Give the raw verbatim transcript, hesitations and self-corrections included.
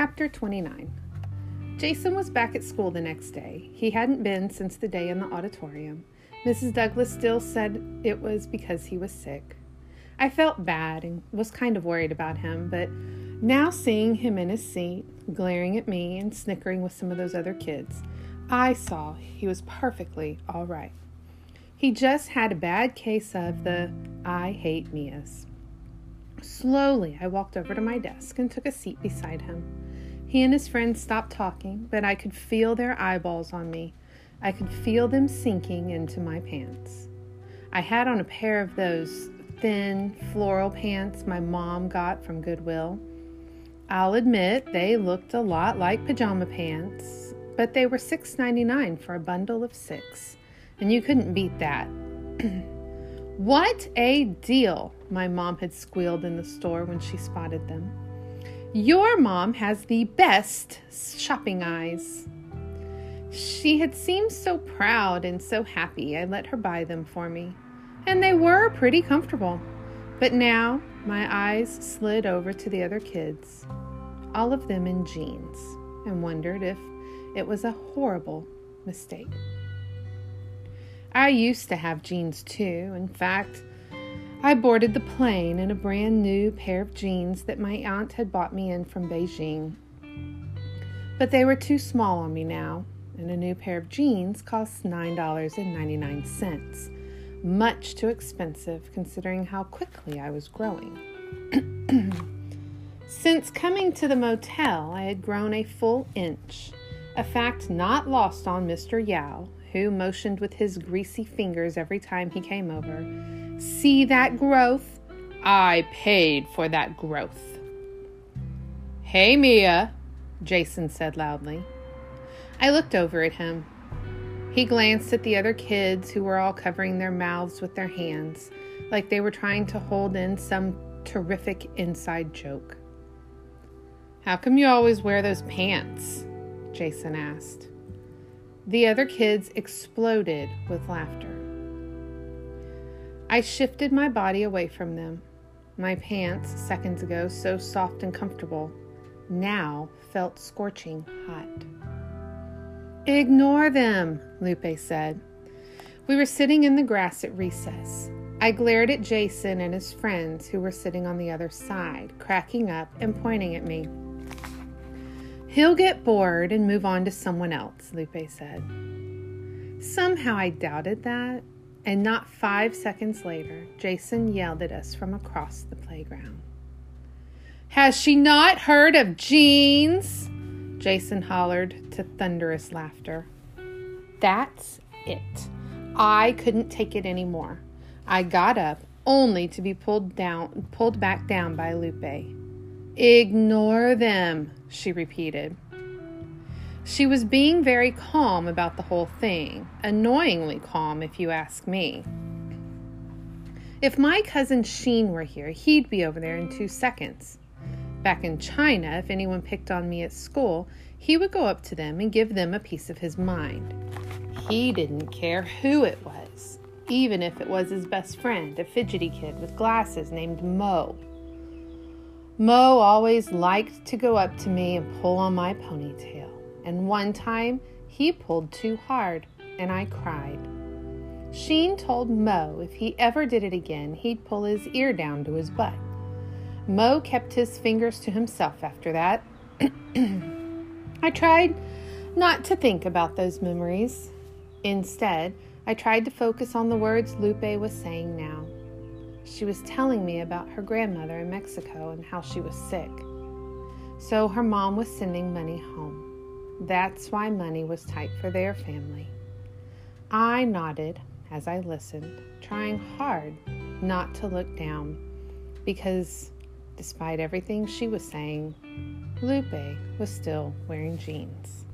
Chapter twenty-nine. Jason was back at school the next day. He hadn't been since the day in the auditorium. Missus Douglas still said it was because he was sick. I felt bad and was kind of worried about him, but now seeing him in his seat, glaring at me and snickering with some of those other kids, I saw he was perfectly all right. He just had a bad case of the I hate meas. Slowly, I walked over to my desk and took a seat beside him. He and his friends stopped talking, but I could feel their eyeballs on me. I could feel them sinking into my pants. I had on a pair of those thin floral pants my mom got from Goodwill. I'll admit they looked a lot like pajama pants, but they were six dollars and ninety-nine cents for a bundle of six, and you couldn't beat that. What a deal, my mom had squealed in the store when she spotted them. Your mom has the best shopping eyes. She had seemed so proud and so happy I let her buy them for me, and they were pretty comfortable. But now my eyes slid over to the other kids, all of them in jeans, and wondered if it was a horrible mistake. I used to have jeans too. In fact, I boarded the plane in a brand new pair of jeans that my aunt had bought me in from Beijing. But they were too small on me now, and a new pair of jeans cost nine dollars and ninety-nine cents. Much too expensive considering how quickly I was growing. Since coming to the motel, I had grown a full inch, a fact not lost on Mister Yao, who motioned with his greasy fingers every time he came over. See that growth? I paid for that growth. Hey, Mia, Jason said loudly. I looked over at him. He glanced at the other kids who were all covering their mouths with their hands, like they were trying to hold in some terrific inside joke. How come you always wear those pants? Jason asked. The other kids exploded with laughter. I shifted my body away from them. My pants, seconds ago, so soft and comfortable, now felt scorching hot. Ignore them, Lupe said. We were sitting in the grass at recess. I glared at Jason and his friends who were sitting on the other side, cracking up and pointing at me. He'll get bored and move on to someone else, Lupe said. Somehow I doubted that, and not five seconds later, Jason yelled at us from across the playground. Has she not heard of jeans? Jason hollered to thunderous laughter. That's it. I couldn't take it anymore. I got up only to be pulled down, pulled back down by Lupe. Ignore them, she repeated. She was being very calm about the whole thing, annoyingly calm if you ask me. If my cousin Sheen were here, he'd be over there in two seconds. Back in China, if anyone picked on me at school, he would go up to them and give them a piece of his mind. He didn't care who it was, even if it was his best friend, a fidgety kid with glasses named Mo. Mo always liked to go up to me and pull on my ponytail, and one time he pulled too hard, and I cried. Sheen told Mo if he ever did it again, he'd pull his ear down to his butt. Mo kept his fingers to himself after that. I tried not to think about those memories. Instead, I tried to focus on the words Lupe was saying now. She was telling me about her grandmother in Mexico and how she was sick. So her mom was sending money home. That's why money was tight for their family. I nodded as I listened, trying hard not to look down, because despite everything she was saying, Lupe was still wearing jeans.